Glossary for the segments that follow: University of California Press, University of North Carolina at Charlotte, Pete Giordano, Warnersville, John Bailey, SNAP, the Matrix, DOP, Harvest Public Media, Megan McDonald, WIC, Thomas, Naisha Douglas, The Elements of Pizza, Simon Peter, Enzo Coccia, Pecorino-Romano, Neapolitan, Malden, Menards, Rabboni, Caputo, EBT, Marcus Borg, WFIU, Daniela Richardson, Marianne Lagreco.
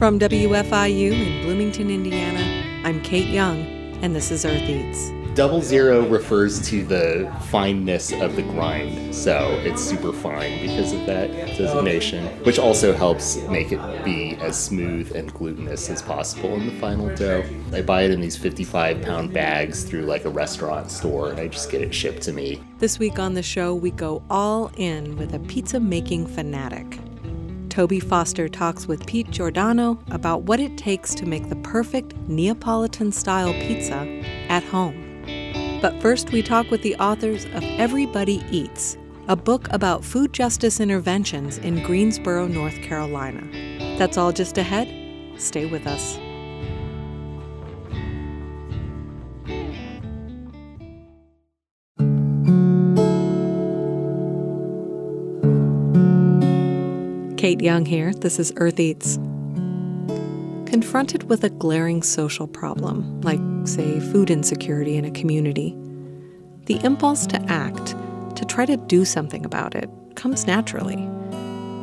From WFIU in Bloomington, Indiana, I'm Kate Young, and this is Earth Eats. 00 refers to the fineness of the grind, so it's super fine because of that designation, which also helps make it be as smooth and glutinous as possible in the final dough. I buy it in these 55-pound bags through like a restaurant store, and I just get it shipped to me. This week on the show, we go all in with a pizza-making fanatic. Toby Foster talks with Pete Giordano about what it takes to make the perfect Neapolitan-style pizza at home. But first, we talk with the authors of Everybody Eats, a book about food justice interventions in Greensboro, North Carolina. That's all just ahead. Stay with us. Kate Young here. This is Earth Eats. Confronted with a glaring social problem, like, say, food insecurity in a community, the impulse to act, to try to do something about it, comes naturally,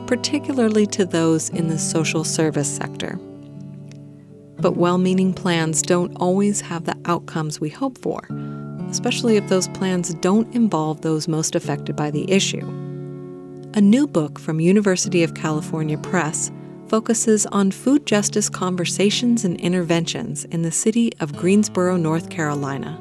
particularly to those in the social service sector. But well-meaning plans don't always have the outcomes we hope for, especially if those plans don't involve those most affected by the issue. A new book from University of California Press focuses on food justice conversations and interventions in the city of Greensboro, North Carolina.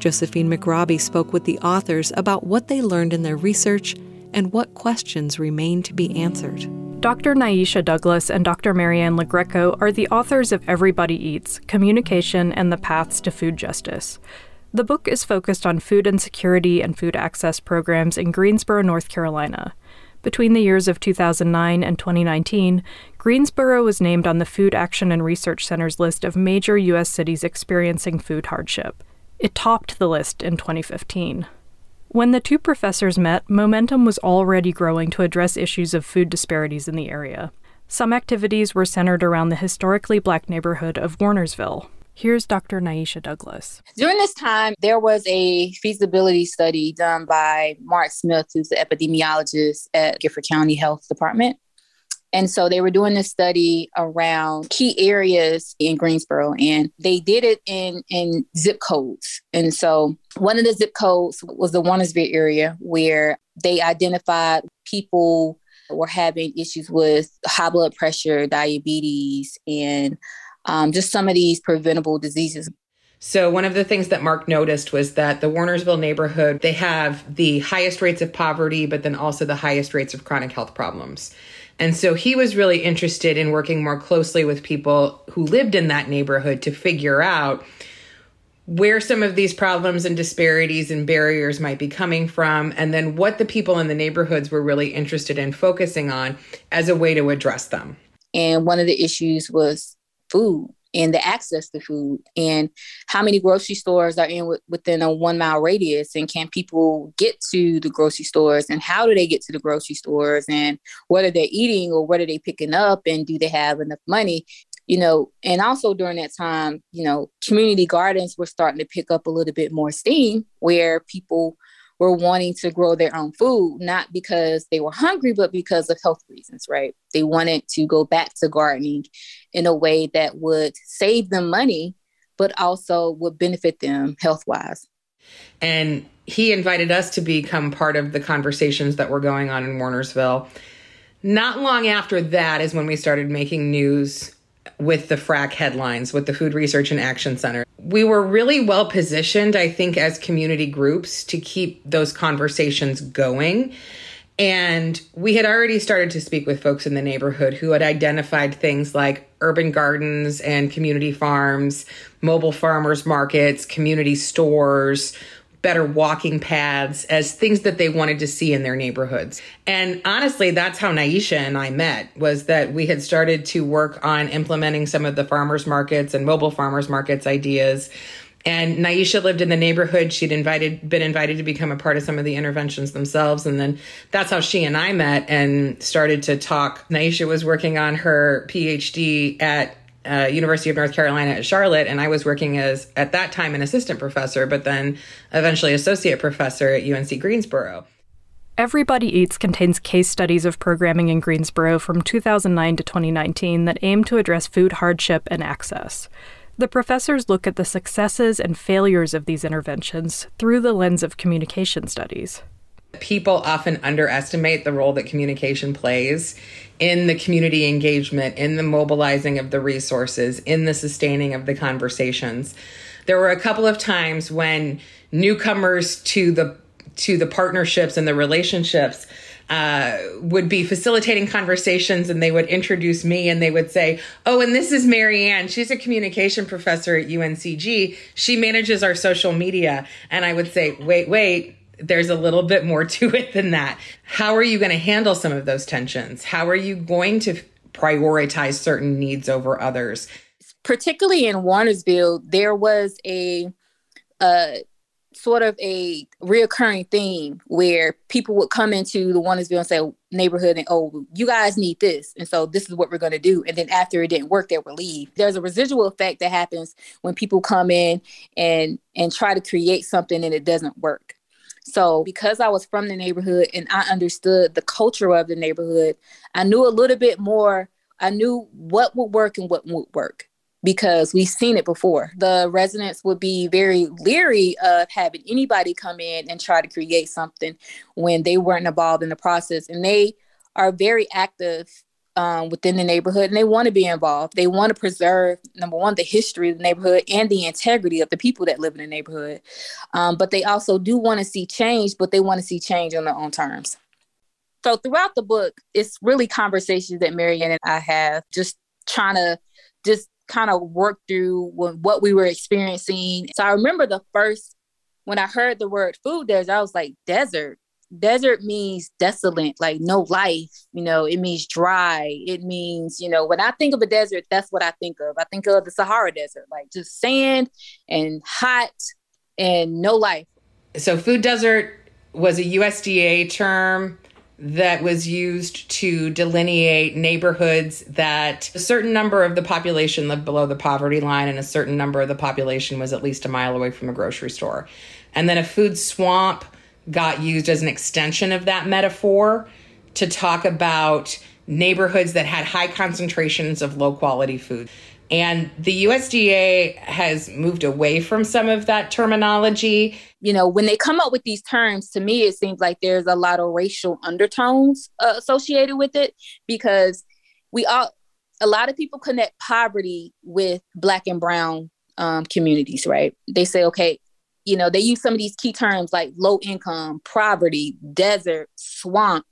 Josephine McRobbie spoke with the authors about what they learned in their research and what questions remain to be answered. Dr. Naisha Douglas and Dr. Marianne Lagreco are the authors of Everybody Eats: Communication and the Paths to Food Justice. The book is focused on food insecurity and food access programs in Greensboro, North Carolina. Between the years of 2009 and 2019, Greensboro was named on the Food Action and Research Center's list of major U.S. cities experiencing food hardship. It topped the list in 2015. When the two professors met, momentum was already growing to address issues of food disparities in the area. Some activities were centered around the historically Black neighborhood of Warnersville. Here's Dr. Naisha Douglas. During this time, there was a feasibility study done by Mark Smith, who's an epidemiologist at Gifford County Health Department. And so they were doing this study around key areas in Greensboro, and they did it in zip codes. And so one of the zip codes was the Warnersville area, where they identified people were having issues with high blood pressure, diabetes, and just some of these preventable diseases. So one of the things that Mark noticed was that the Warnersville neighborhood, they have the highest rates of poverty, but then also the highest rates of chronic health problems. And so he was really interested in working more closely with people who lived in that neighborhood to figure out where some of these problems and disparities and barriers might be coming from, and then what the people in the neighborhoods were really interested in focusing on as a way to address them. And one of the issues was food and the access to food, and how many grocery stores are in within a 1 mile radius, and can people get to the grocery stores, and how do they get to the grocery stores, and what are they eating or what are they picking up, and do they have enough money, you know? And also during that time, you know, community gardens were starting to pick up a little bit more steam, where people were wanting to grow their own food, not because they were hungry, but because of health reasons, right? They wanted to go back to gardening in a way that would save them money, but also would benefit them health-wise. And he invited us to become part of the conversations that were going on in Warnersville. Not long after that is when we started making news with the FRAC headlines, with the Food Research and Action Center. We were really well positioned, I think, as community groups to keep those conversations going. And we had already started to speak with folks in the neighborhood who had identified things like urban gardens and community farms, mobile farmers markets, community stores, better walking paths as things that they wanted to see in their neighborhoods. And honestly, that's how Naisha and I met, was that we had started to work on implementing some of the farmers markets and mobile farmers markets ideas. And Naisha lived in the neighborhood. She'd been invited to become a part of some of the interventions themselves. And then that's how she and I met and started to talk. Naisha was working on her PhD at University of North Carolina at Charlotte, and I was working as, at that time, an assistant professor, but then eventually associate professor at UNC Greensboro. Everybody Eats contains case studies of programming in Greensboro from 2009 to 2019 that aim to address food hardship and access. The professors look at the successes and failures of these interventions through the lens of communication studies. People often underestimate the role that communication plays in the community engagement, in the mobilizing of the resources, in the sustaining of the conversations. There were a couple of times when newcomers to the partnerships and the relationships would be facilitating conversations, and they would introduce me and they would say, oh, and this is Marianne. She's a communication professor at UNCG. She manages our social media. And I would say, wait, there's a little bit more to it than that. How are you going to handle some of those tensions? How are you going to prioritize certain needs over others? Particularly in Warnersville, there was a reoccurring theme where people would come into the Warnersville and say neighborhood and, oh, you guys need this. And so this is what we're going to do. And then after it didn't work, they would leave. There's a residual effect that happens when people come in and try to create something and it doesn't work. So because I was from the neighborhood and I understood the culture of the neighborhood, I knew a little bit more. I knew what would work and what wouldn't work, because we've seen it before. The residents would be very leery of having anybody come in and try to create something when they weren't involved in the process. And they are very active within the neighborhood, and they want to be involved. They want to preserve, number one, the history of the neighborhood and the integrity of the people that live in the neighborhood. But they also do want to see change, but they want to see change on their own terms. So throughout the book, it's really conversations that Marianne and I have, just trying to just kind of work through what we were experiencing. So I remember when I heard the word food desert, I was like, desert? Desert means desolate, like no life, it means dry. It means, when I think of a desert, that's what I think of. I think of the Sahara Desert, like just sand and hot and no life. So food desert was a USDA term that was used to delineate neighborhoods that a certain number of the population lived below the poverty line and a certain number of the population was at least a mile away from a grocery store. And then a food swamp got used as an extension of that metaphor to talk about neighborhoods that had high concentrations of low quality food. And the USDA has moved away from some of that terminology. When they come up with these terms, to me, it seems like there's a lot of racial undertones associated with it, because a lot of people connect poverty with Black and Brown communities, right? They say, okay, they use some of these key terms like low income, poverty, desert, swamp,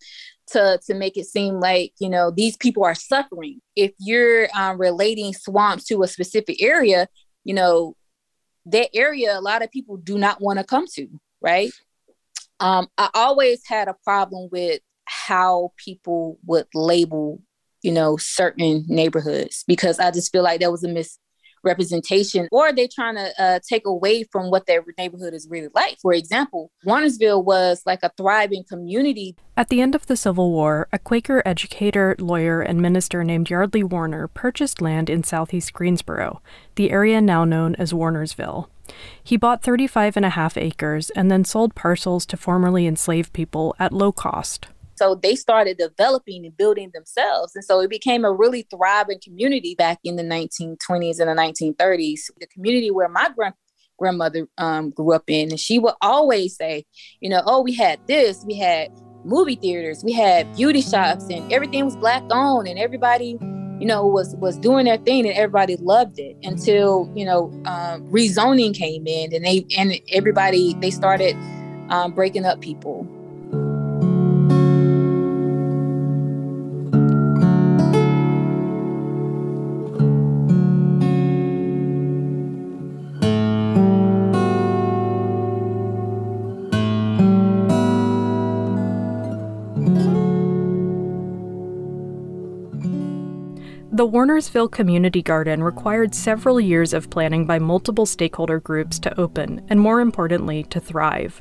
to make it seem like, these people are suffering. If you're relating swamps to a specific area, that area, a lot of people do not want to come to, right? I always had a problem with how people would label, certain neighborhoods, because I just feel like that was a misrepresentation, or they're trying to take away from what their neighborhood is really like. For example, Warnersville was like a thriving community. At the end of the Civil War, a Quaker educator, lawyer, and minister named Yardley Warner purchased land in southeast Greensboro, the area now known as Warnersville. He bought 35.5 acres and then sold parcels to formerly enslaved people at low cost. So they started developing and building themselves. And so it became a really thriving community back in the 1920s and the 1930s. The community where my grandmother grew up in, and she would always say, oh, we had this, we had movie theaters, we had beauty shops, and everything was Black owned, and everybody, was doing their thing, and everybody loved it until, rezoning came in, and they started breaking up people. The Warnersville Community Garden required several years of planning by multiple stakeholder groups to open, and more importantly, to thrive.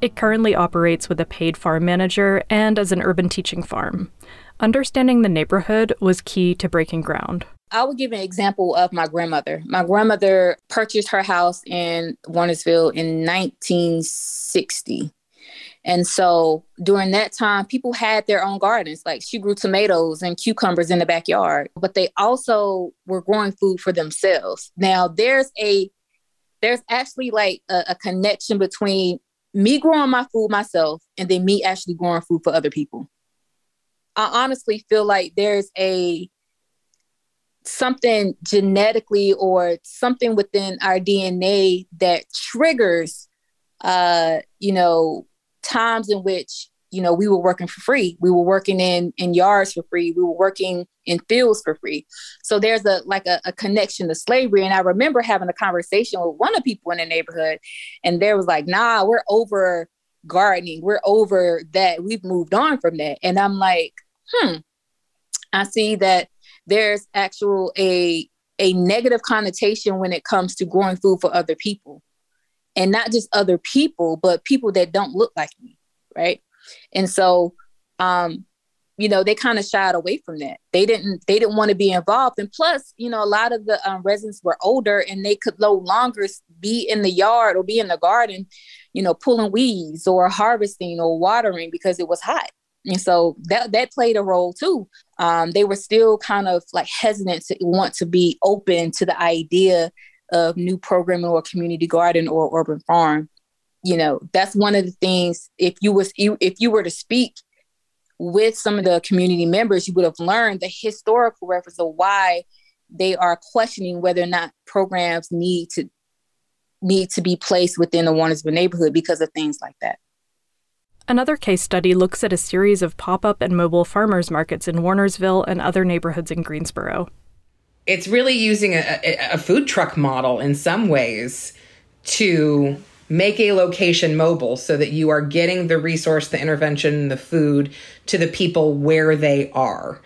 It currently operates with a paid farm manager and as an urban teaching farm. Understanding the neighborhood was key to breaking ground. I would give an example of my grandmother. My grandmother purchased her house in Warnersville in 1960. And so during that time, people had their own gardens. Like she grew tomatoes and cucumbers in the backyard, but they also were growing food for themselves. Now there's actually like a connection between me growing my food myself and then me actually growing food for other people. I honestly feel like there's something genetically or something within our DNA that triggers, times in which, we were working for free. We were working in yards for free. We were working in fields for free. So there's a connection to slavery. And I remember having a conversation with one of the people in the neighborhood, and there was like, nah, we're over gardening. We're over that. We've moved on from that. And I'm like, I see that there's actual a negative connotation when it comes to growing food for other people. And not just other people, but people that don't look like me, right? And so, they kind of shied away from that. They didn't want to be involved. And plus, a lot of the residents were older and they could no longer be in the yard or be in the garden, pulling weeds or harvesting or watering because it was hot. And so that played a role too. They were still kind of like hesitant to want to be open to the idea of new programming or community garden or urban farm. That's one of the things, if you were to speak with some of the community members, you would have learned the historical reference of why they are questioning whether or not programs need to be placed within the Warnersville neighborhood because of things like that. Another case study looks at a series of pop-up and mobile farmers markets in Warnersville and other neighborhoods in Greensboro. It's really using a food truck model in some ways to make a location mobile so that you are getting the resource, the intervention, the food to the people where they are.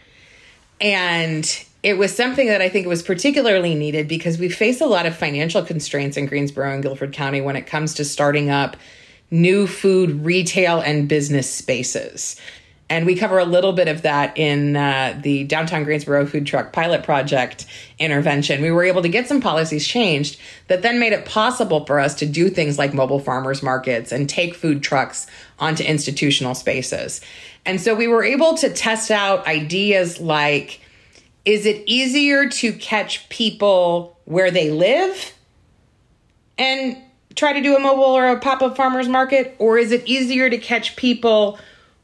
And it was something that I think was particularly needed because we face a lot of financial constraints in Greensboro and Guilford County when it comes to starting up new food, retail, and business spaces. And we cover a little bit of that in the Downtown Greensboro Food Truck Pilot Project intervention. We were able to get some policies changed that then made it possible for us to do things like mobile farmers markets and take food trucks onto institutional spaces. And so we were able to test out ideas like, is it easier to catch people where they live and try to do a mobile or a pop-up farmers market? Or is it easier to catch people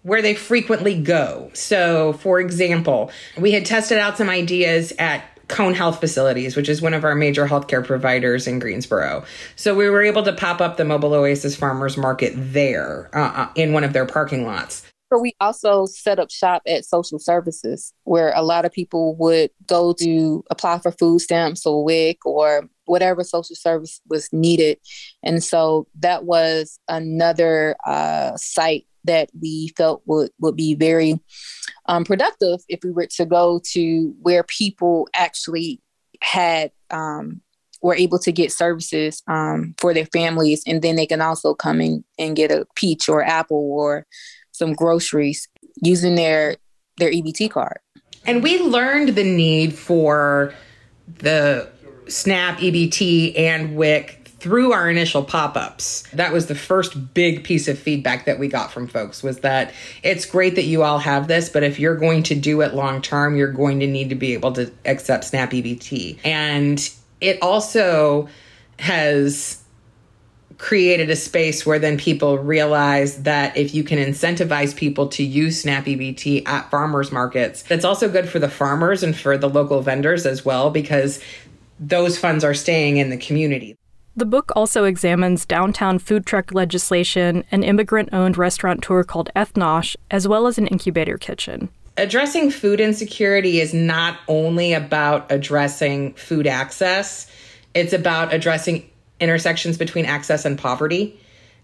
where they frequently go? So, for example, we had tested out some ideas at Cone Health facilities, which is one of our major healthcare providers in Greensboro. So we were able to pop up the Mobile Oasis Farmers Market there in one of their parking lots. So we also set up shop at social services where a lot of people would go to apply for food stamps or WIC or whatever social service was needed. And so that was another site that we felt would be very productive if we were to go to where people actually had were able to get services for their families. And then they can also come in and get a peach or apple or some groceries using their EBT card. And we learned the need for the SNAP, EBT, and WIC through our initial pop-ups. That was the first big piece of feedback that we got from folks, was that it's great that you all have this, but if you're going to do it long-term, you're going to need to be able to accept SNAP EBT. And it also has created a space where then people realize that if you can incentivize people to use SNAP EBT at farmers markets, that's also good for the farmers and for the local vendors as well, because those funds are staying in the community. The book also examines downtown food truck legislation, an immigrant-owned restaurateur called Ethnosh, as well as an incubator kitchen. Addressing food insecurity is not only about addressing food access, it's about addressing intersections between access and poverty.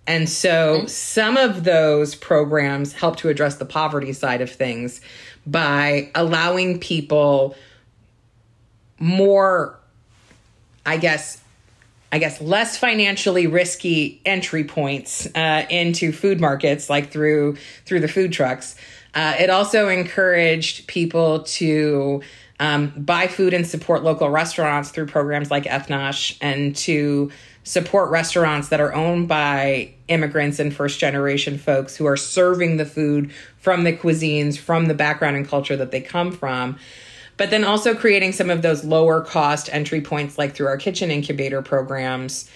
And so some of those programs help to address the poverty side of things by allowing people more, I guess less financially risky entry points into food markets, like through the food trucks. It also encouraged people to buy food and support local restaurants through programs like Ethnosh, and to support restaurants that are owned by immigrants and first-generation folks who are serving the food from the cuisines, from the background and culture that they come from. But then also creating some of those lower-cost entry points, like through our kitchen incubator programs,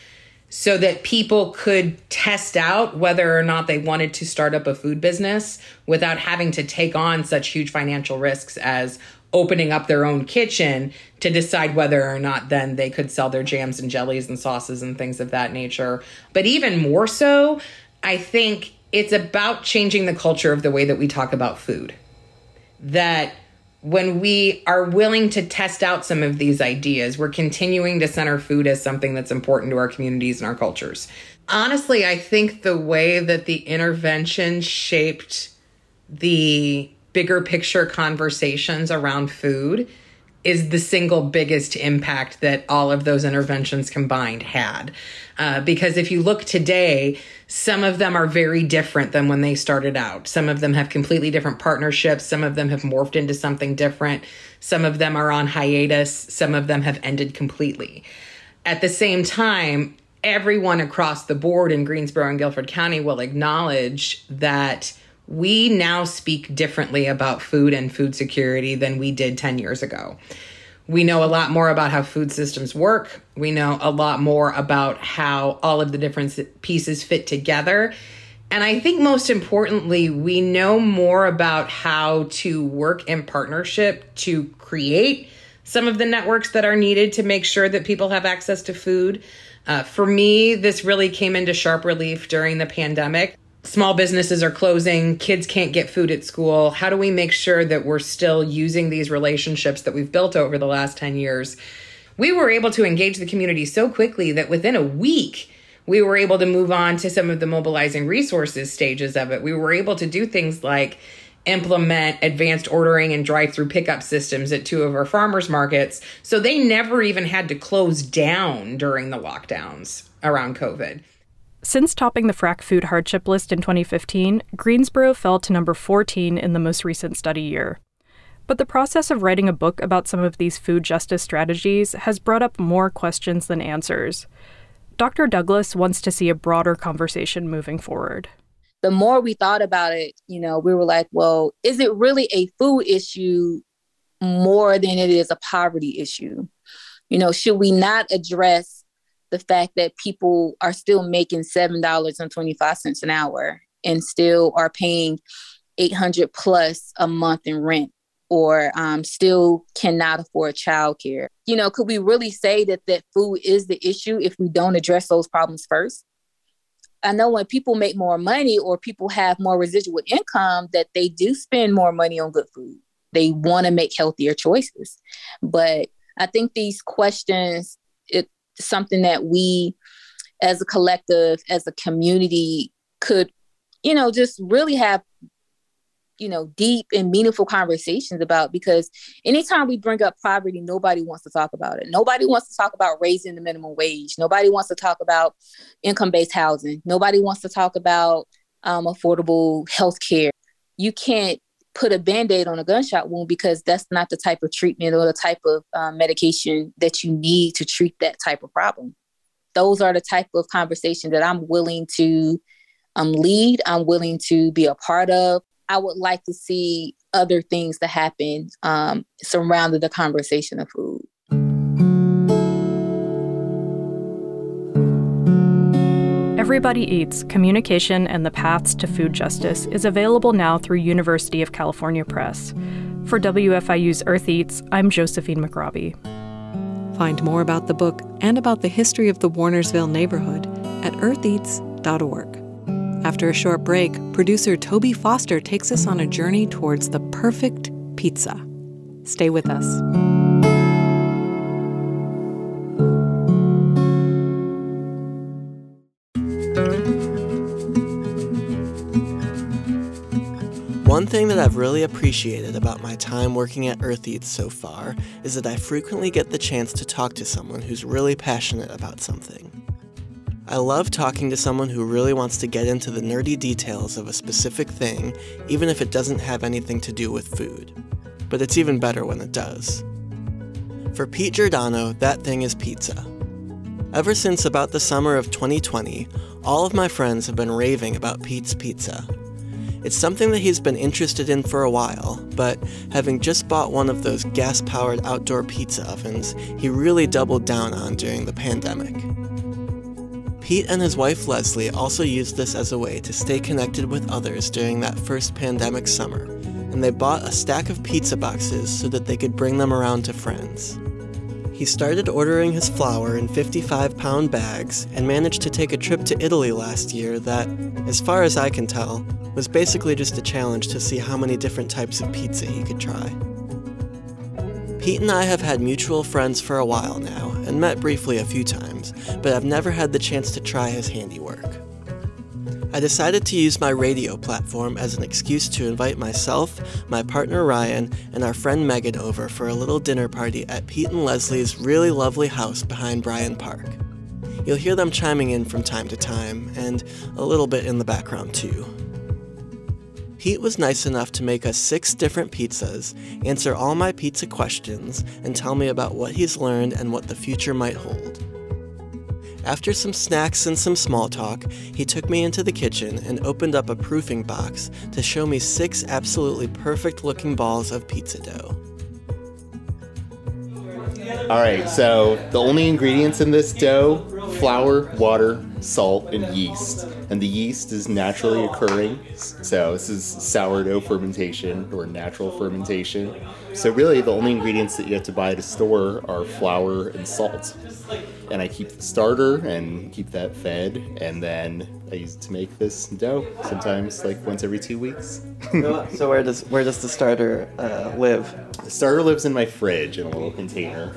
so that people could test out whether or not they wanted to start up a food business without having to take on such huge financial risks as opening up their own kitchen to decide whether or not then they could sell their jams and jellies and sauces and things of that nature. But even more so, I think it's about changing the culture of the way that we talk about food. That when we are willing to test out some of these ideas, we're continuing to center food as something that's important to our communities and our cultures. Honestly, I think the way that the intervention shaped the bigger picture conversations around food is the single biggest impact that all of those interventions combined had. Because if you look today, some of them are very different than when they started out. Some of them have completely different partnerships. Some of them have morphed into something different. Some of them are on hiatus. Some of them have ended completely. At the same time, everyone across the board in Greensboro and Guilford County will acknowledge that we now speak differently about food and food security than we did 10 years ago. We know a lot more about how food systems work. We know a lot more about how all of the different pieces fit together. And I think most importantly, we know more about how to work in partnership to create some of the networks that are needed to make sure that people have access to food. For me, this really came into sharp relief during the pandemic. Small businesses are closing, kids can't get food at school. How do we make sure that we're still using these relationships that we've built over the last 10 years? We were able to engage the community so quickly that within a week, we were able to move on to some of the mobilizing resources stages of it. We were able to do things like implement advanced ordering and drive-through pickup systems at two of our farmers markets. So they never even had to close down during the lockdowns around COVID. Since topping the FRAC food hardship list in 2015, Greensboro fell to number 14 in the most recent study year. But the process of writing a book about some of these food justice strategies has brought up more questions than answers. Dr. Douglas wants to see a broader conversation moving forward. The more we thought about it, we were like, well, is it really a food issue more than it is a poverty issue? Should we not address the fact that people are still making $7.25 an hour and still are paying $800 plus a month in rent, or still cannot afford childcare? Could we really say that food is the issue if we don't address those problems first? I know when people make more money or people have more residual income that they do spend more money on good food. They want to make healthier choices. But I think these questions, something that we as a collective, as a community could, just really have, deep and meaningful conversations about, because anytime we bring up poverty, nobody wants to talk about it. Nobody wants to talk about raising the minimum wage. Nobody wants to talk about income-based housing. Nobody wants to talk about affordable health care. You can't put a Band-Aid on a gunshot wound because that's not the type of treatment or the type of medication that you need to treat that type of problem. Those are the type of conversation that I'm willing to lead. I'm willing to be a part of. I would like to see other things to happen surrounding the conversation of food. Everybody Eats, Communication and the Paths to Food Justice is available now through University of California Press. For WFIU's Earth Eats, I'm Josephine McRobbie. Find more about the book and about the history of the Warnersville neighborhood at eartheats.org. After a short break, producer Toby Foster takes us on a journey towards the perfect pizza. Stay with us. One thing that I've really appreciated about my time working at Earth Eats so far is that I frequently get the chance to talk to someone who's really passionate about something. I love talking to someone who really wants to get into the nerdy details of a specific thing, even if it doesn't have anything to do with food. But it's even better when it does. For Pete Giordano, that thing is pizza. Ever since about the summer of 2020, all of my friends have been raving about Pete's pizza. It's something that he's been interested in for a while, but having just bought one of those gas-powered outdoor pizza ovens, he really doubled down on during the pandemic. Pete and his wife Leslie also used this as a way to stay connected with others during that first pandemic summer, and they bought a stack of pizza boxes so that they could bring them around to friends. He started ordering his flour in 55-pound bags and managed to take a trip to Italy last year that, as far as I can tell, was basically just a challenge to see how many different types of pizza he could try. Pete and I have had mutual friends for a while now, and met briefly a few times, but I've never had the chance to try his handiwork. I decided to use my radio platform as an excuse to invite myself, my partner Ryan, and our friend Megan over for a little dinner party at Pete and Leslie's really lovely house behind Bryant Park. You'll hear them chiming in from time to time, and a little bit in the background too. Pete was nice enough to make us 6 different pizzas, answer all my pizza questions, and tell me about what he's learned and what the future might hold. After some snacks and some small talk, he took me into the kitchen and opened up a proofing box to show me 6 absolutely perfect looking balls of pizza dough. All right, so the only ingredients in this dough, flour, water, salt, and yeast. And the yeast is naturally occurring, so this is sourdough fermentation or natural fermentation. So really the only ingredients that you have to buy at a store are flour and salt. And I keep the starter and keep that fed, and then I use it to make this dough, sometimes like once every 2 weeks. So where does the starter live? The starter lives in my fridge in a little container.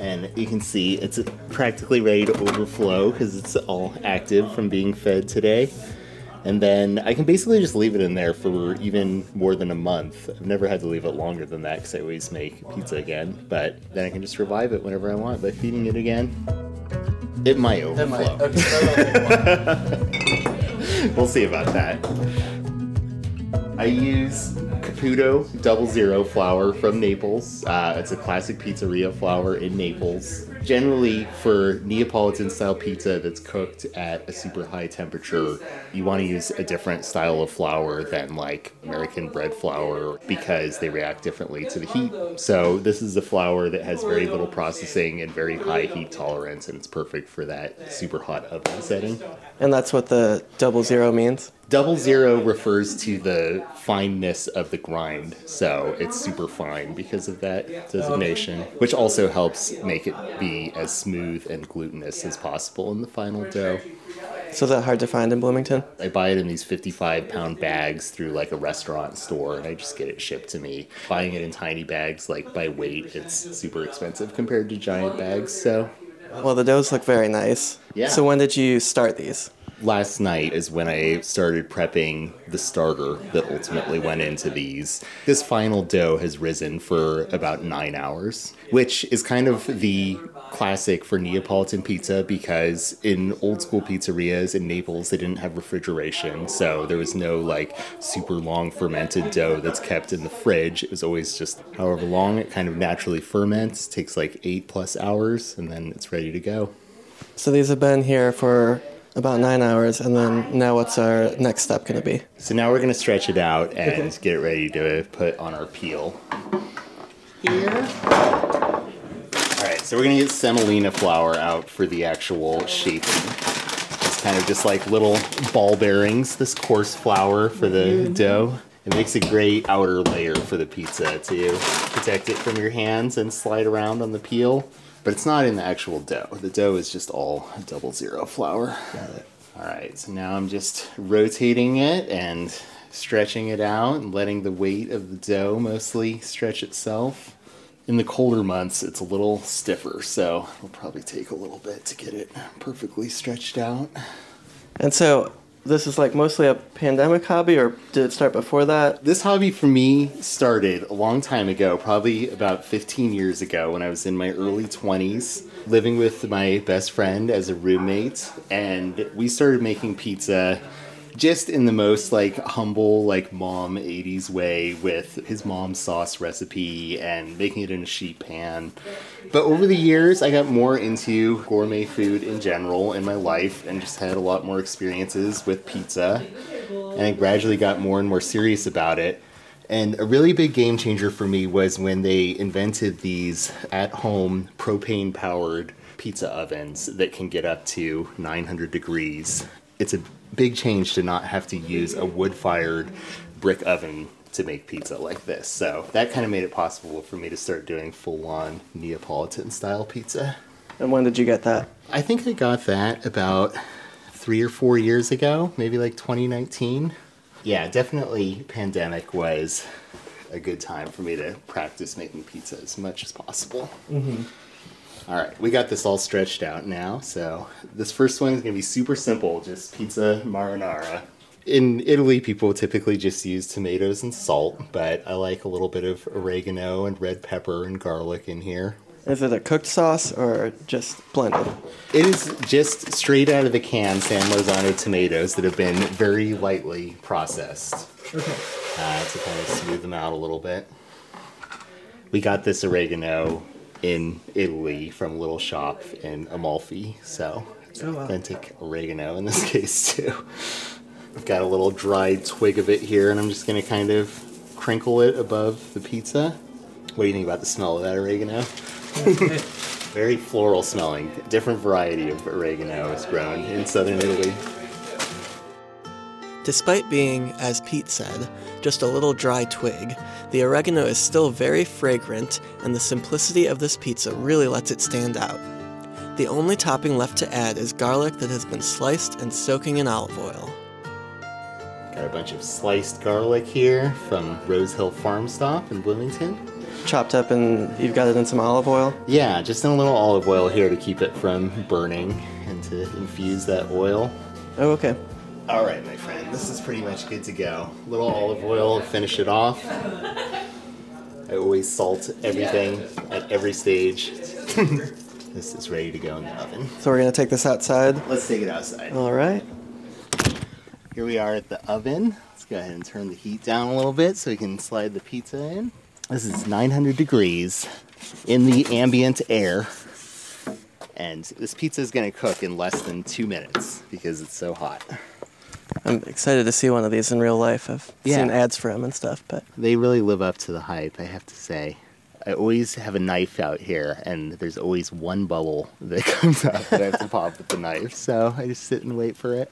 And you can see it's practically ready to overflow because it's all active from being fed today. And then I can basically just leave it in there for even more than a month. I've never had to leave it longer than that because I always make pizza again. But then I can just revive it whenever I want by feeding it again. It might overflow. We'll see about that. I use Caputo 00 flour from Naples. It's a classic pizzeria flour in Naples. Generally, for Neapolitan-style pizza that's cooked at a super high temperature, you want to use a different style of flour than like American bread flour because they react differently to the heat. So this is a flour that has very little processing and very high heat tolerance, and it's perfect for that super hot oven setting. And that's what the 00 means? 00 refers to the fineness of the grind, so it's super fine because of that designation, which also helps make it be as smooth and glutinous as possible in the final dough. So is that hard to find in Bloomington? I buy it in these 55-pound bags through like a restaurant store, and I just get it shipped to me. Buying it in tiny bags, like by weight, it's super expensive compared to giant bags, so... Well, the doughs look very nice. Yeah. So when did you start these? Last night is when I started prepping the starter that ultimately went into these. This final dough has risen for about 9 hours, which is kind of the classic for Neapolitan pizza because in old school pizzerias in Naples, they didn't have refrigeration. So there was no like super long fermented dough that's kept in the fridge. It was always just however long it kind of naturally ferments. It takes like 8+ hours and then it's ready to go. So these have been here for about 9 hours, and then now what's our next step going to be? So now we're going to stretch it out and get it ready to put on our peel. Here. All right, so we're going to get semolina flour out for the actual shaping. It's kind of just like little ball bearings, this coarse flour for the dough. It makes a great outer layer for the pizza to protect it from your hands and slide around on the peel. But it's not in the actual dough. The dough is just all 00 flour. Got it. All right, so now I'm just rotating it and stretching it out and letting the weight of the dough mostly stretch itself. In the colder months, it's a little stiffer, so it'll probably take a little bit to get it perfectly stretched out. And so this is like mostly a pandemic hobby, or did it start before that? This hobby for me started a long time ago, probably about 15 years ago when I was in my early 20s, living with my best friend as a roommate. And we started making pizza just in the most like humble, like mom 80s way with his mom's sauce recipe and making it in a sheet pan. But over the years, I got more into gourmet food in general in my life and just had a lot more experiences with pizza. And I gradually got more and more serious about it. And a really big game changer for me was when they invented these at-home propane-powered pizza ovens that can get up to 900 degrees. It's a big change to not have to use a wood-fired brick oven to make pizza like this. So that kind of made it possible for me to start doing full-on Neapolitan-style pizza. And when did you get that? I think I got that about 3 or 4 years ago, maybe like 2019. Yeah, definitely pandemic was a good time for me to practice making pizza as much as possible. Mm-hmm. All right, we got this all stretched out now, so this first one is going to be super simple, just pizza marinara. In Italy, people typically just use tomatoes and salt, but I like a little bit of oregano and red pepper and garlic in here. Is it a cooked sauce or just blended? It is just straight out of the can San Marzano tomatoes that have been very lightly processed to kind of smooth them out a little bit. We got this oregano in Italy from a little shop in Amalfi, so it's authentic oregano in this case too. I've got a little dried twig of it here, and I'm just going to kind of crinkle it above the pizza. What do you think about the smell of that oregano? Very floral smelling. A different variety of oregano is grown in southern Italy. Despite being, as Pete said, just a little dry twig, the oregano is still very fragrant, and the simplicity of this pizza really lets it stand out. The only topping left to add is garlic that has been sliced and soaking in olive oil. Got a bunch of sliced garlic here from Rose Hill Farm Stop in Bloomington. Chopped up, and you've got it in some olive oil? Yeah, just in a little olive oil here to keep it from burning and to infuse that oil. Oh, okay. All right, my friend, this is pretty much good to go. A little olive oil to finish it off. I always salt everything at every stage. This is ready to go in the oven. So we're going to take this outside? Let's take it outside. All right. Here we are at the oven. Let's go ahead and turn the heat down a little bit so we can slide the pizza in. This is 900 degrees in the ambient air, and this pizza is going to cook in less than 2 minutes because it's so hot. I'm excited to see one of these in real life. I've seen ads for them and stuff, but they really live up to the hype, I have to say. I always have a knife out here, and there's always one bubble that comes up that I have to pop with the knife, so I just sit and wait for it.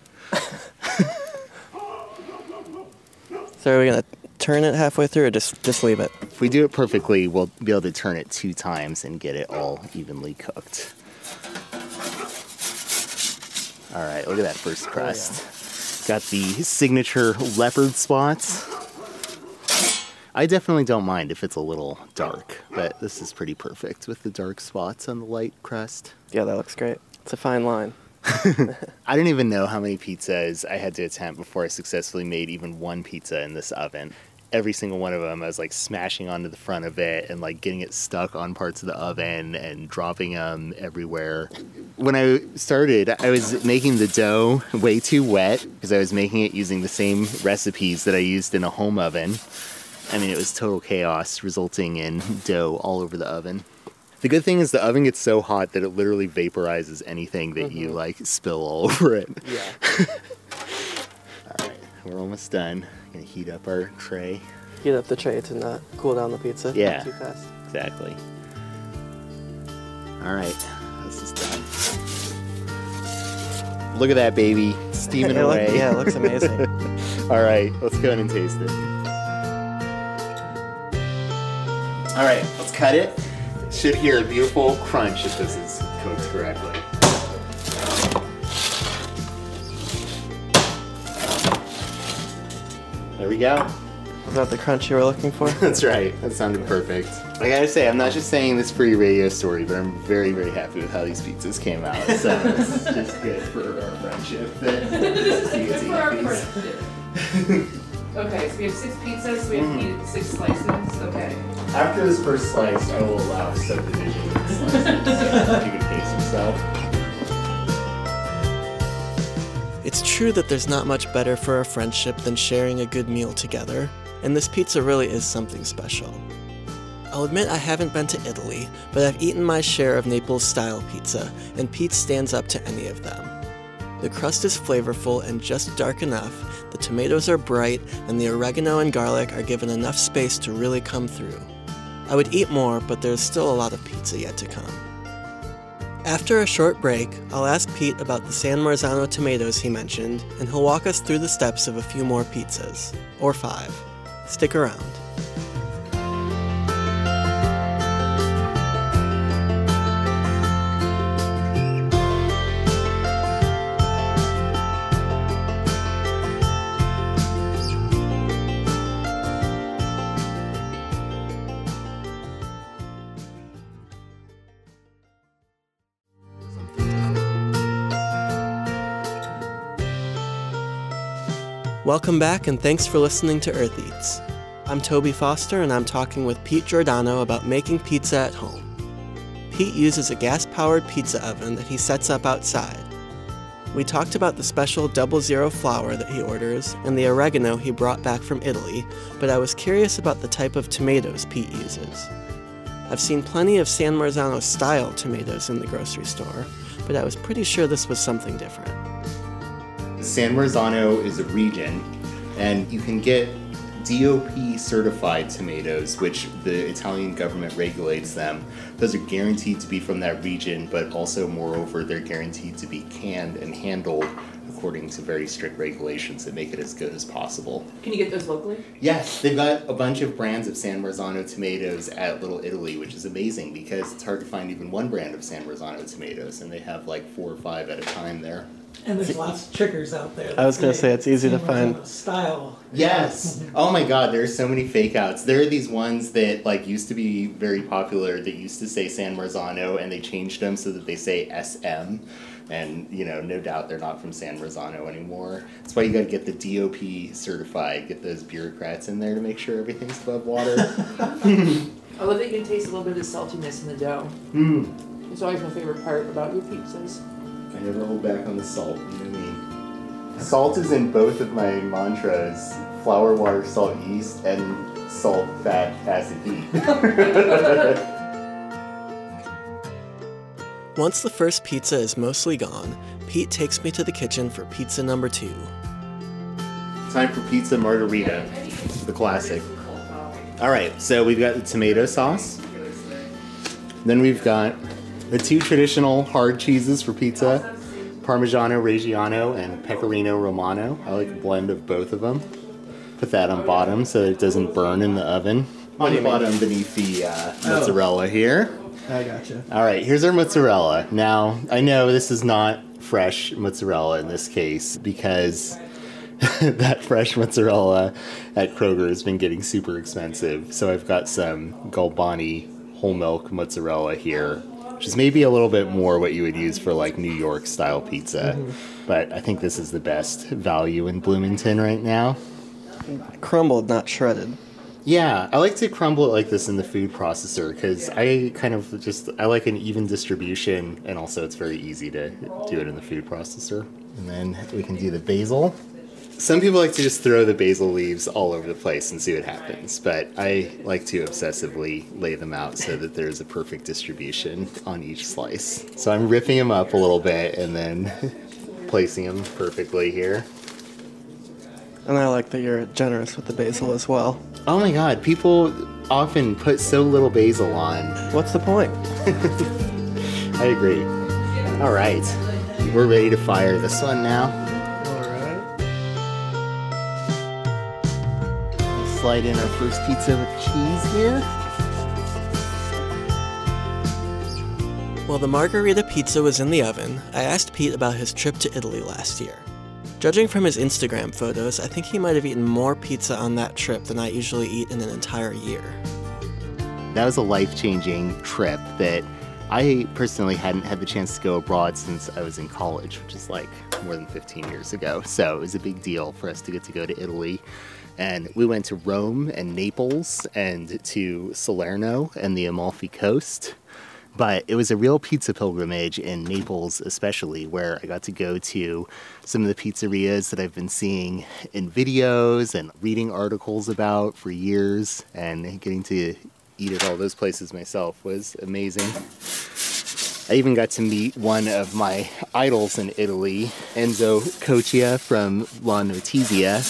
So are we going to turn it halfway through or just leave it? If we do it perfectly, we'll be able to turn it 2 times and get it all evenly cooked. All right, look at that first crust. Oh, yeah. Got the signature leopard spots. I definitely don't mind if it's a little dark, but this is pretty perfect with the dark spots on the light crust. Yeah, that looks great. It's a fine line. I don't even know how many pizzas I had to attempt before I successfully made even one pizza in this oven. Every single one of them, I was like smashing onto the front of it and like getting it stuck on parts of the oven and dropping them everywhere. When I started, I was making the dough way too wet because I was making it using the same recipes that I used in a home oven. I mean, it was total chaos, resulting in dough all over the oven. The good thing is the oven gets so hot that it literally vaporizes anything that you, like, spill all over it. Yeah. All right, we're almost done. I'm going to heat up our tray. Heat up the tray to not cool down the pizza. Yeah. Not too fast. Exactly. All right, this is done. Look at that, baby. Steaming away. Yeah, it looks amazing. All right, let's go in and taste it. All right, let's cut it. Should hear a beautiful crunch if this is cooked correctly. There we go. Was that the crunch you were looking for? That's right. That sounded perfect. I gotta say, I'm not just saying this for your radio story, but I'm very, very happy with how these pizzas came out. So it's just good for our friendship. This is good for our friendship. Okay, so we have 6 pizzas, so we have needed 6 slices, okay. After this first slice, I will allow subdivision of the slices so you can pace yourself. It's true that there's not much better for a friendship than sharing a good meal together, and this pizza really is something special. I'll admit I haven't been to Italy, but I've eaten my share of Naples-style pizza, and Pete's stands up to any of them. The crust is flavorful and just dark enough, the tomatoes are bright, and the oregano and garlic are given enough space to really come through. I would eat more, but there's still a lot of pizza yet to come. After a short break, I'll ask Pete about the San Marzano tomatoes he mentioned, and he'll walk us through the steps of a few more pizzas, or 5. Stick around. Welcome back, and thanks for listening to Earth Eats. I'm Toby Foster, and I'm talking with Pete Giordano about making pizza at home. Pete uses a gas-powered pizza oven that he sets up outside. We talked about the special 00 flour that he orders and the oregano he brought back from Italy, but I was curious about the type of tomatoes Pete uses. I've seen plenty of San Marzano-style tomatoes in the grocery store, but I was pretty sure this was something different. San Marzano is a region, and you can get DOP certified tomatoes, which the Italian government regulates them. Those are guaranteed to be from that region, but also, moreover, they're guaranteed to be canned and handled according to very strict regulations that make it as good as possible. Can you get those locally? Yes, they've got a bunch of brands of San Marzano tomatoes at Little Italy, which is amazing because it's hard to find even one brand of San Marzano tomatoes, and they have like 4 or 5 at a time there. And there's lots of trickers out there. I was going to say, it's easy to find. Style. Yes. Oh my God, there are so many fake outs. There are these ones that like used to be very popular that used to say San Marzano, and they changed them so that they say SM. And, you know, no doubt they're not from San Marzano anymore. That's why you got to get the DOP certified, get those bureaucrats in there to make sure everything's above water. I love that you can taste a little bit of saltiness in the dough. Mm. It's always my favorite part about your pizzas. I never hold back on the salt, you know me. Salt is in both of my mantras: flour, water, salt, yeast, and salt, fat, acid, heat. Once the first pizza is mostly gone, Pete takes me to the kitchen for pizza number 2. Time for pizza margherita, the classic. All right, so we've got the tomato sauce. Then we've got the 2 traditional hard cheeses for pizza, Parmigiano-Reggiano and Pecorino-Romano. I like a blend of both of them. Put that on bottom so that it doesn't burn in the oven. On the bottom beneath the mozzarella here. I gotcha. All right, here's our mozzarella. Now, I know this is not fresh mozzarella in this case because that fresh mozzarella at Kroger has been getting super expensive. So I've got some Galbani whole milk mozzarella here, which is maybe a little bit more what you would use for like New York style pizza. Mm-hmm. But I think this is the best value in Bloomington right now. Crumbled, not shredded. Yeah, I like to crumble it like this in the food processor because I like an even distribution, and also it's very easy to do it in the food processor. And then we can do the basil. Some people like to just throw the basil leaves all over the place and see what happens, but I like to obsessively lay them out so that there's a perfect distribution on each slice. So I'm ripping them up a little bit and then placing them perfectly here. And I like that you're generous with the basil as well. Oh my God, people often put so little basil on. What's the point? I agree. All right, we're ready to fire this one now. All right. Slide in our first pizza with cheese here. While the margherita pizza was in the oven, I asked Pete about his trip to Italy last year. Judging from his Instagram photos, I think he might have eaten more pizza on that trip than I usually eat in an entire year. That was a life-changing trip that I personally hadn't had the chance to go abroad since I was in college, which is like more than 15 years ago. So it was a big deal for us to get to go to Italy. And we went to Rome and Naples and to Salerno and the Amalfi Coast. But it was a real pizza pilgrimage in Naples, especially, where I got to go to some of the pizzerias that I've been seeing in videos and reading articles about for years, and getting to eat at all those places myself was amazing. I even got to meet one of my idols in Italy, Enzo Coccia from La Notizia,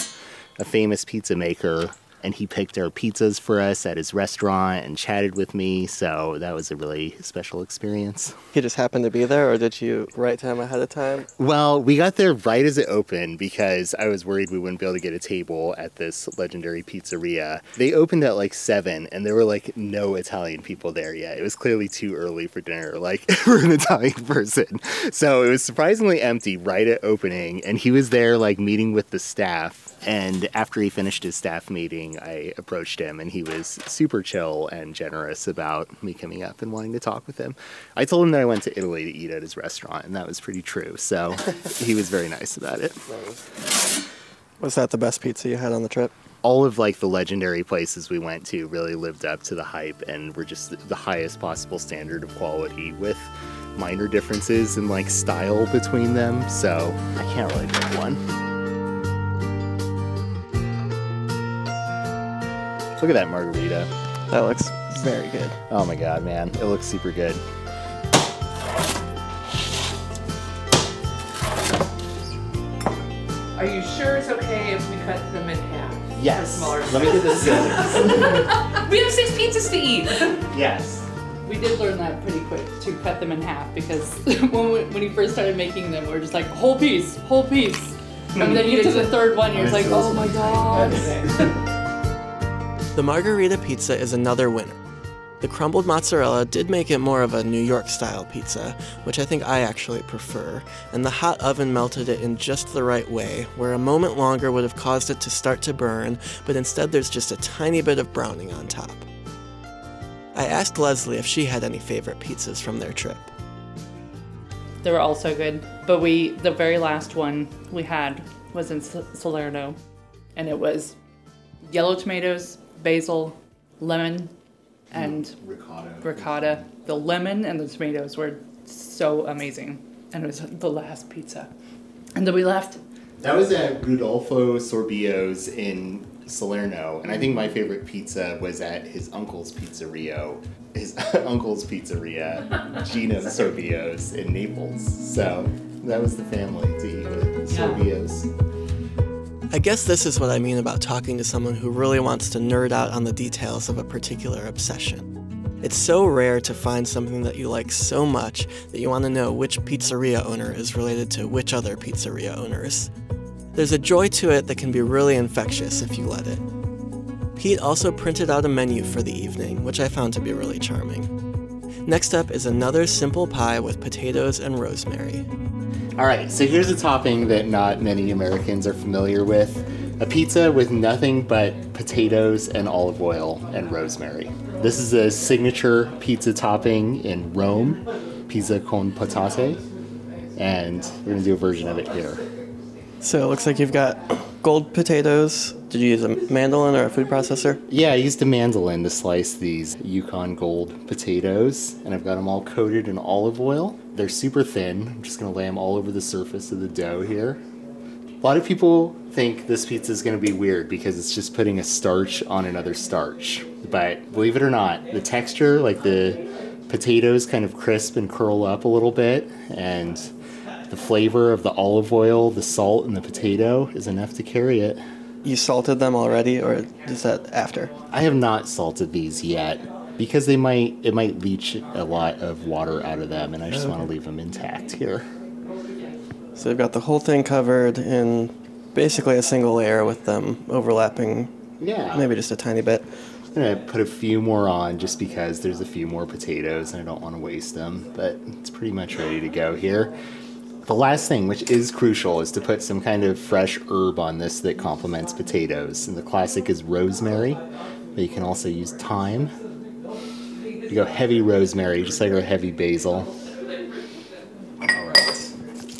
a famous pizza maker, and he picked our pizzas for us at his restaurant and chatted with me, so that was a really special experience. He just happened to be there, or did you write to him ahead of time? Well, we got there right as it opened because I was worried we wouldn't be able to get a table at this legendary pizzeria. They opened at like 7, and there were like no Italian people there yet. It was clearly too early for dinner, like for an Italian person. So it was surprisingly empty right at opening, and he was there like meeting with the staff. And after he finished his staff meeting, I approached him, and he was super chill and generous about me coming up and wanting to talk with him. I told him that I went to Italy to eat at his restaurant, and that was pretty true. So he was very nice about it. Nice. Was that the best pizza you had on the trip? All of like the legendary places we went to really lived up to the hype and were just the highest possible standard of quality with minor differences in like style between them. So I can't really pick one. Look at that margarita. That looks very good. Oh my God, man. It looks super good. Are you sure it's okay if we cut them in half? Yes. Let me get this together. We have 6 pizzas to eat. Yes. We did learn that pretty quick, to cut them in half, because when we first started making them, we were just like, whole piece. And then you get to the third one, you're just like, oh my God. The margherita pizza is another winner. The crumbled mozzarella did make it more of a New York-style pizza, which I think I actually prefer, and the hot oven melted it in just the right way, where a moment longer would have caused it to start to burn, but instead there's just a tiny bit of browning on top. I asked Leslie if she had any favorite pizzas from their trip. They were all so good, but the very last one we had was in Salerno, and it was yellow tomatoes, basil, lemon, and ricotta. The lemon and the tomatoes were so amazing. And it was the last pizza. And then we left. That was at Rudolfo Sorbillo's in Salerno. And I think my favorite pizza was at his uncle's pizzeria. Gino Sorbillo's in Naples. So that was the family to eat with, Sorbillo's. Yeah. I guess this is what I mean about talking to someone who really wants to nerd out on the details of a particular obsession. It's so rare to find something that you like so much that you want to know which pizzeria owner is related to which other pizzeria owners. There's a joy to it that can be really infectious if you let it. Pete also printed out a menu for the evening, which I found to be really charming. Next up is another simple pie with potatoes and rosemary. All right, so here's a topping that not many Americans are familiar with. A pizza with nothing but potatoes and olive oil and rosemary. This is a signature pizza topping in Rome, pizza con patate, and we're going to do a version of it here. So it looks like you've got gold potatoes. Did you use a mandolin or a food processor? Yeah, I used a mandolin to slice these Yukon Gold potatoes, and I've got them all coated in olive oil. They're super thin. I'm just going to lay them all over the surface of the dough here. A lot of people think this pizza is going to be weird because it's just putting a starch on another starch. But believe it or not, the texture, like the potatoes kind of crisp and curl up a little bit, and the flavor of the olive oil, the salt, and the potato is enough to carry it. You salted them already, or is that after? I have not salted these yet, because it might leach a lot of water out of them, and I just want to leave them intact here. So they've got the whole thing covered in basically a single layer with them overlapping, maybe just a tiny bit. I'm going to put a few more on just because there's a few more potatoes, and I don't want to waste them, but it's pretty much ready to go here. The last thing, which is crucial, is to put some kind of fresh herb on this that complements potatoes, and the classic is rosemary, but you can also use thyme. We go heavy rosemary, just like our heavy basil. All right.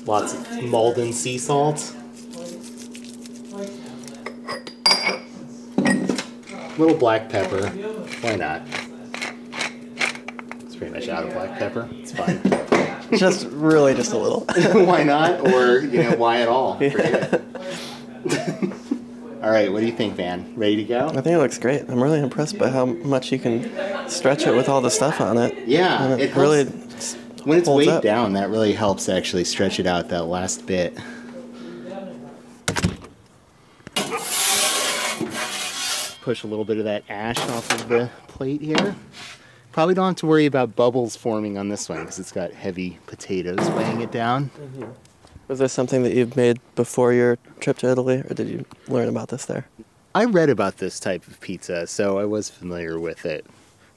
Lots of Malden sea salt. A little black pepper. Why not? It's pretty much out of black pepper. It's fine. Just really just a little. Why not? Or, you know, why at all? Yeah. Forget it. All right, what do you think, Van? Ready to go? I think it looks great. I'm really impressed by how much you can stretch it with all the stuff on it. Yeah. And it really helps. When it's weighed down, that really helps actually stretch it out that last bit. Push a little bit of that ash off of the plate here. Probably don't have to worry about bubbles forming on this one because it's got heavy potatoes weighing it down. Mm-hmm. Was this something that you've made before your trip to Italy, or did you learn about this there? I read about this type of pizza, so I was familiar with it.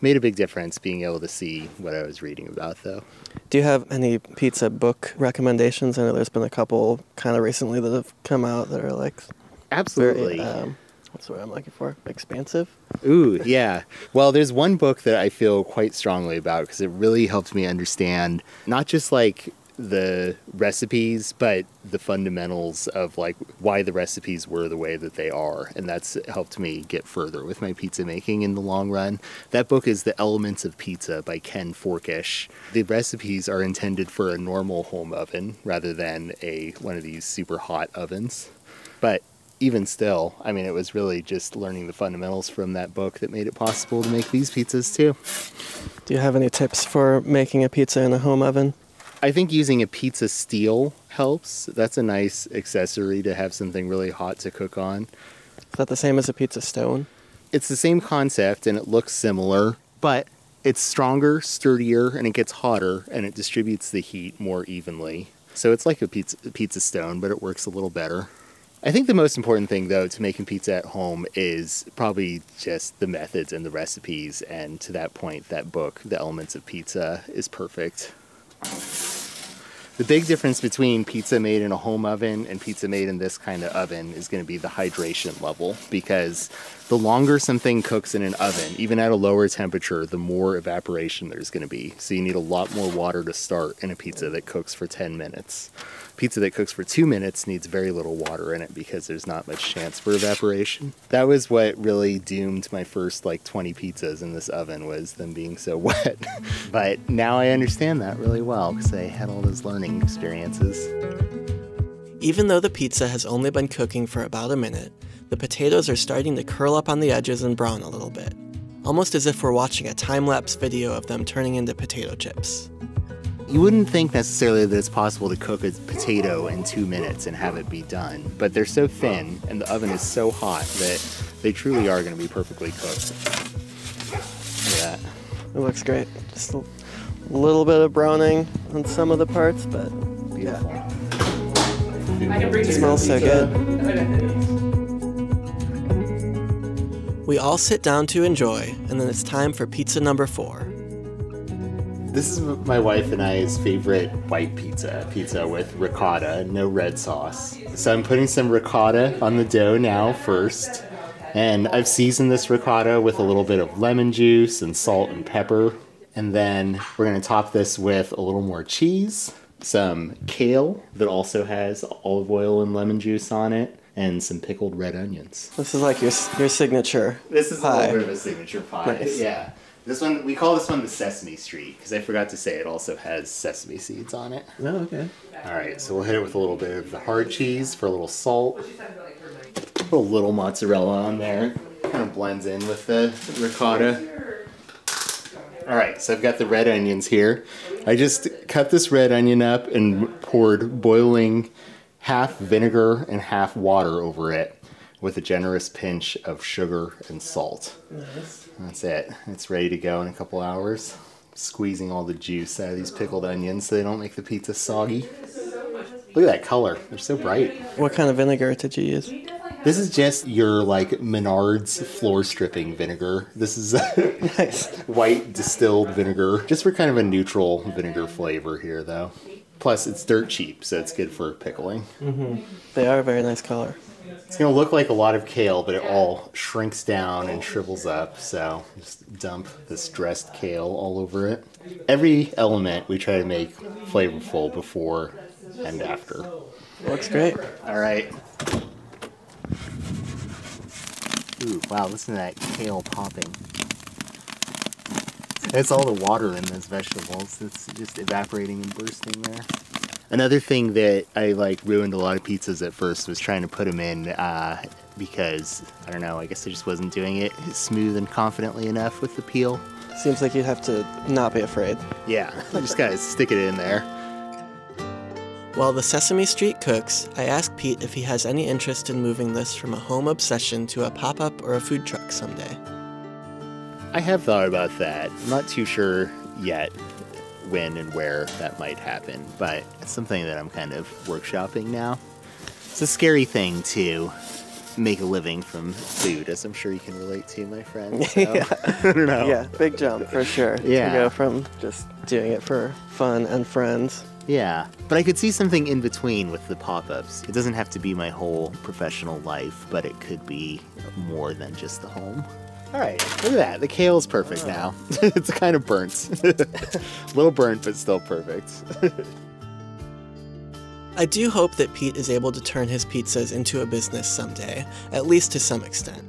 Made a big difference being able to see what I was reading about, though. Do you have any pizza book recommendations? I know there's been a couple kind of recently that have come out that are like... Absolutely. Very, that's what I'm looking for. Expansive? Ooh, yeah. Well, there's one book that I feel quite strongly about because it really helped me understand not just like the recipes, but the fundamentals of like why the recipes were the way that they are. And that's helped me get further with my pizza making in the long run. That book is The Elements of Pizza by Ken Forkish. The recipes are intended for a normal home oven rather than one of these super hot ovens. But even still, I mean, it was really just learning the fundamentals from that book that made it possible to make these pizzas too. Do you have any tips for making a pizza in a home oven? I think using a pizza steel helps. That's a nice accessory to have something really hot to cook on. Is that the same as a pizza stone? It's the same concept and it looks similar, but it's stronger, sturdier, and it gets hotter and it distributes the heat more evenly. So it's like a pizza stone, but it works a little better. I think the most important thing, though, to making pizza at home is probably just the methods and the recipes. And to that point, that book, The Elements of Pizza, is perfect. The big difference between pizza made in a home oven and pizza made in this kind of oven is going to be the hydration level, because the longer something cooks in an oven, even at a lower temperature, the more evaporation there's going to be. So you need a lot more water to start in a pizza that cooks for 10 minutes. Pizza that cooks for 2 minutes needs very little water in it because there's not much chance for evaporation. That was what really doomed my first like 20 pizzas in this oven, was them being so wet. But now I understand that really well because I had all those learning experiences. Even though the pizza has only been cooking for about a minute, the potatoes are starting to curl up on the edges and brown a little bit, almost as if we're watching a time-lapse video of them turning into potato chips. You wouldn't think necessarily that it's possible to cook a potato in 2 minutes and have it be done, but they're so thin and the oven is so hot that they truly are going to be perfectly cooked. Look at that. It looks great. Just a little bit of browning on some of the parts, but beautiful. Yeah. It smells so good. We all sit down to enjoy, and then it's time for pizza number 4. This is my wife and I's favorite white pizza with ricotta, no red sauce. So I'm putting some ricotta on the dough now first. And I've seasoned this ricotta with a little bit of lemon juice and salt and pepper. And then we're going to top this with a little more cheese, some kale that also has olive oil and lemon juice on it, and some pickled red onions. This is like your signature pie. This is a little bit of a signature pie. Nice. Yeah. This one, we call this one the Sesame Street, because I forgot to say it also has sesame seeds on it. Oh, okay. All right, so we'll hit it with a little bit of the hard cheese for a little salt. Put a little mozzarella on there. Kind of blends in with the ricotta. All right, so I've got the red onions here. I just cut this red onion up and poured boiling half vinegar and half water over it, with a generous pinch of sugar and salt. Nice. That's it. It's ready to go in a couple hours. Squeezing all the juice out of these pickled onions so they don't make the pizza soggy. Look at that color. They're so bright. What kind of vinegar did you use? This is just your, like, Menards floor stripping vinegar. This is nice. White distilled vinegar. Just for kind of a neutral vinegar flavor here, though. Plus, it's dirt cheap, so it's good for pickling. Mm-hmm. They are a very nice color. It's going to look like a lot of kale, but it all shrinks down and shrivels up, so just dump this dressed kale all over it. Every element we try to make flavorful before and after. Looks great. All right. Ooh, wow, listen to that kale popping. That's all the water in those vegetables. It's just evaporating and bursting there. Another thing that I like ruined a lot of pizzas at first was trying to put them in because, I don't know, I guess I just wasn't doing it smooth and confidently enough with the peel. Seems like you'd have to not be afraid. Yeah, I just gotta stick it in there. While the Sesame Street cooks, I ask Pete if he has any interest in moving this from a home obsession to a pop-up or a food truck someday. I have thought about that. I'm not too sure yet when and where that might happen, but it's something that I'm kind of workshopping now. It's a scary thing to make a living from food, as I'm sure you can relate to, my friend. So. Yeah. I don't know. Yeah, big jump for sure. Yeah. To go from just doing it for fun and friends. Yeah, but I could see something in between with the pop-ups. It doesn't have to be my whole professional life, but it could be more than just the home. All right, look at that. The kale's perfect now. It's kind of burnt. A little burnt, but still perfect. I do hope that Pete is able to turn his pizzas into a business someday, at least to some extent.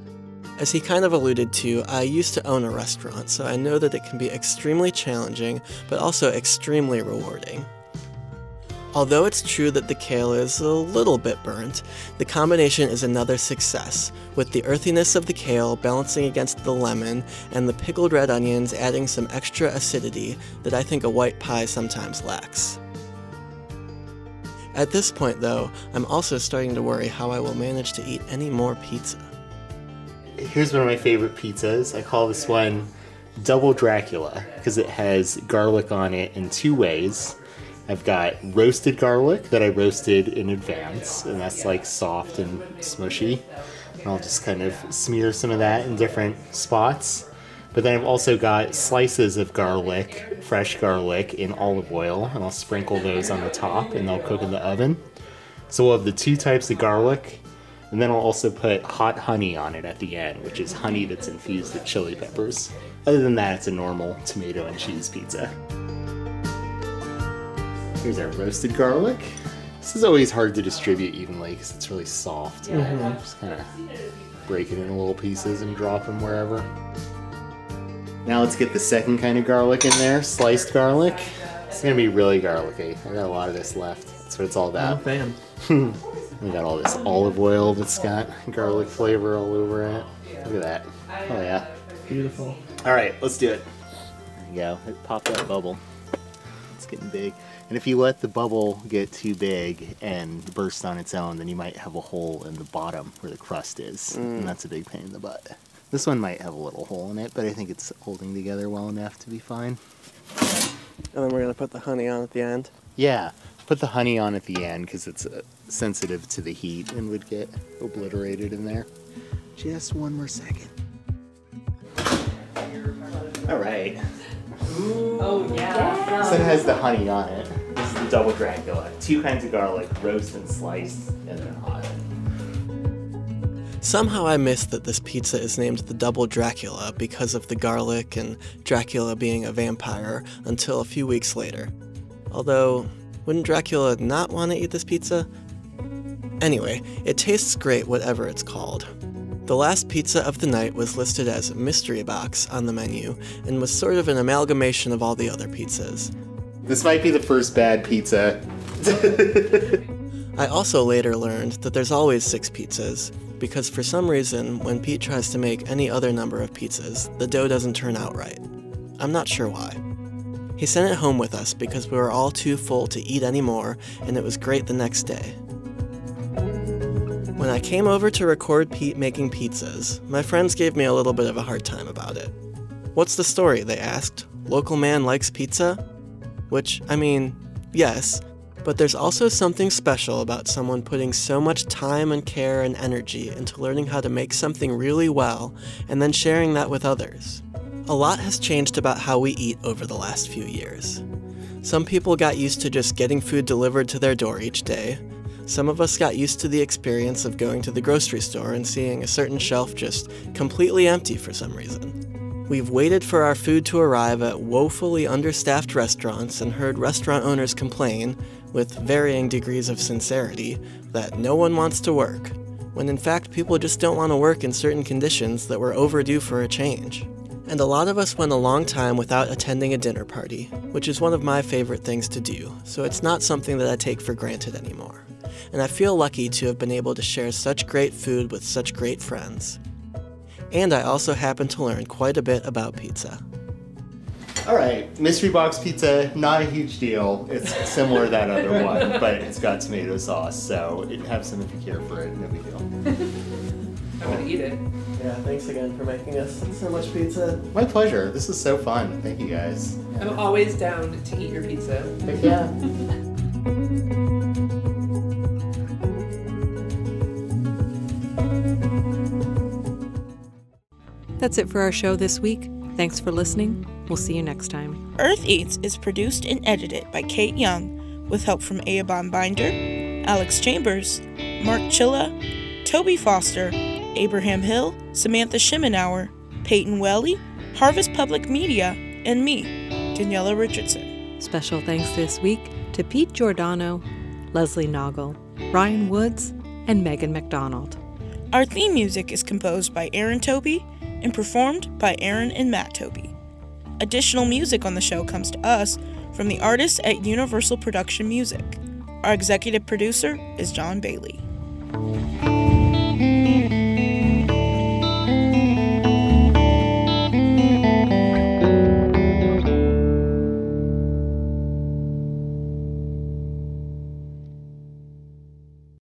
As he kind of alluded to, I used to own a restaurant, so I know that it can be extremely challenging, but also extremely rewarding. Although it's true that the kale is a little bit burnt, the combination is another success, with the earthiness of the kale balancing against the lemon and the pickled red onions adding some extra acidity that I think a white pie sometimes lacks. At this point, though, I'm also starting to worry how I will manage to eat any more pizza. Here's one of my favorite pizzas. I call this one Double Dracula because it has garlic on it in two ways. I've got roasted garlic that I roasted in advance, and that's like soft and smushy. And I'll just kind of smear some of that in different spots. But then I've also got slices of garlic, fresh garlic, in olive oil, and I'll sprinkle those on the top, and they'll cook in the oven. So we'll have the two types of garlic, and then I'll also put hot honey on it at the end, which is honey that's infused with chili peppers. Other than that, it's a normal tomato and cheese pizza. Here's our roasted garlic. This is always hard to distribute evenly because it's really soft. Mm-hmm. Just kind of break it into little pieces and drop them wherever. Now let's get the second kind of garlic in there, sliced garlic. It's going to be really garlicky. I got a lot of this left. That's what it's all about. I'm a fan. We got all this olive oil that's got garlic flavor all over it. Look at that. Oh, yeah. Beautiful. All right, let's do it. There you go. It popped that bubble. It's getting big. And if you let the bubble get too big and burst on its own, then you might have a hole in the bottom where the crust is. Mm. And that's a big pain in the butt. This one might have a little hole in it, but I think it's holding together well enough to be fine. And then we're going to put the honey on at the end? Yeah, put the honey on at the end because it's sensitive to the heat and would get obliterated in there. Just one more second. All right. Ooh. Oh, yeah. So it has the honey on it. This is the Double Dracula. Two kinds of garlic, roast and sliced, and then hot. Somehow I missed that this pizza is named the Double Dracula because of the garlic and Dracula being a vampire until a few weeks later. Although, wouldn't Dracula not want to eat this pizza? Anyway, it tastes great whatever it's called. The last pizza of the night was listed as Mystery Box on the menu and was sort of an amalgamation of all the other pizzas. This might be the first bad pizza. I also later learned that there's always 6 pizzas, because for some reason, when Pete tries to make any other number of pizzas, the dough doesn't turn out right. I'm not sure why. He sent it home with us because we were all too full to eat anymore, and it was great the next day. When I came over to record Pete making pizzas, my friends gave me a little bit of a hard time about it. What's the story, they asked. Local man likes pizza? Which, I mean, yes, but there's also something special about someone putting so much time and care and energy into learning how to make something really well and then sharing that with others. A lot has changed about how we eat over the last few years. Some people got used to just getting food delivered to their door each day. Some of us got used to the experience of going to the grocery store and seeing a certain shelf just completely empty for some reason. We've waited for our food to arrive at woefully understaffed restaurants and heard restaurant owners complain, with varying degrees of sincerity, that no one wants to work, when in fact people just don't want to work in certain conditions that were overdue for a change. and a lot of us went a long time without attending a dinner party, which is one of my favorite things to do, so it's not something that I take for granted anymore. And I feel lucky to have been able to share such great food with such great friends. And I also happen to learn quite a bit about pizza. All right, mystery box pizza, not a huge deal. It's similar to that other one, but it's got tomato sauce, so have some if you care for it, no big deal. I'm gonna eat it. Yeah, thanks again for making us so much pizza. My pleasure, this is so fun. Thank you guys. I'm always down to eat your pizza. Thank you. Yeah. That's it for our show this week. Thanks for listening. We'll see you next time. Earth Eats is produced and edited by Kate Young, with help from A. Bond-Binder, Alex Chambers, Mark Chilla, Toby Foster, Abraham Hill, Samantha Schimenauer, Peyton Welly, Harvest Public Media, and me, Daniela Richardson. Special thanks this week to Pete Giordano, Leslie Noggle, Ryan Woods, and Megan McDonald. Our theme music is composed by Aaron Toby and performed by Aaron and Matt Toby. Additional music on the show comes to us from the artists at Universal Production Music. Our executive producer is John Bailey.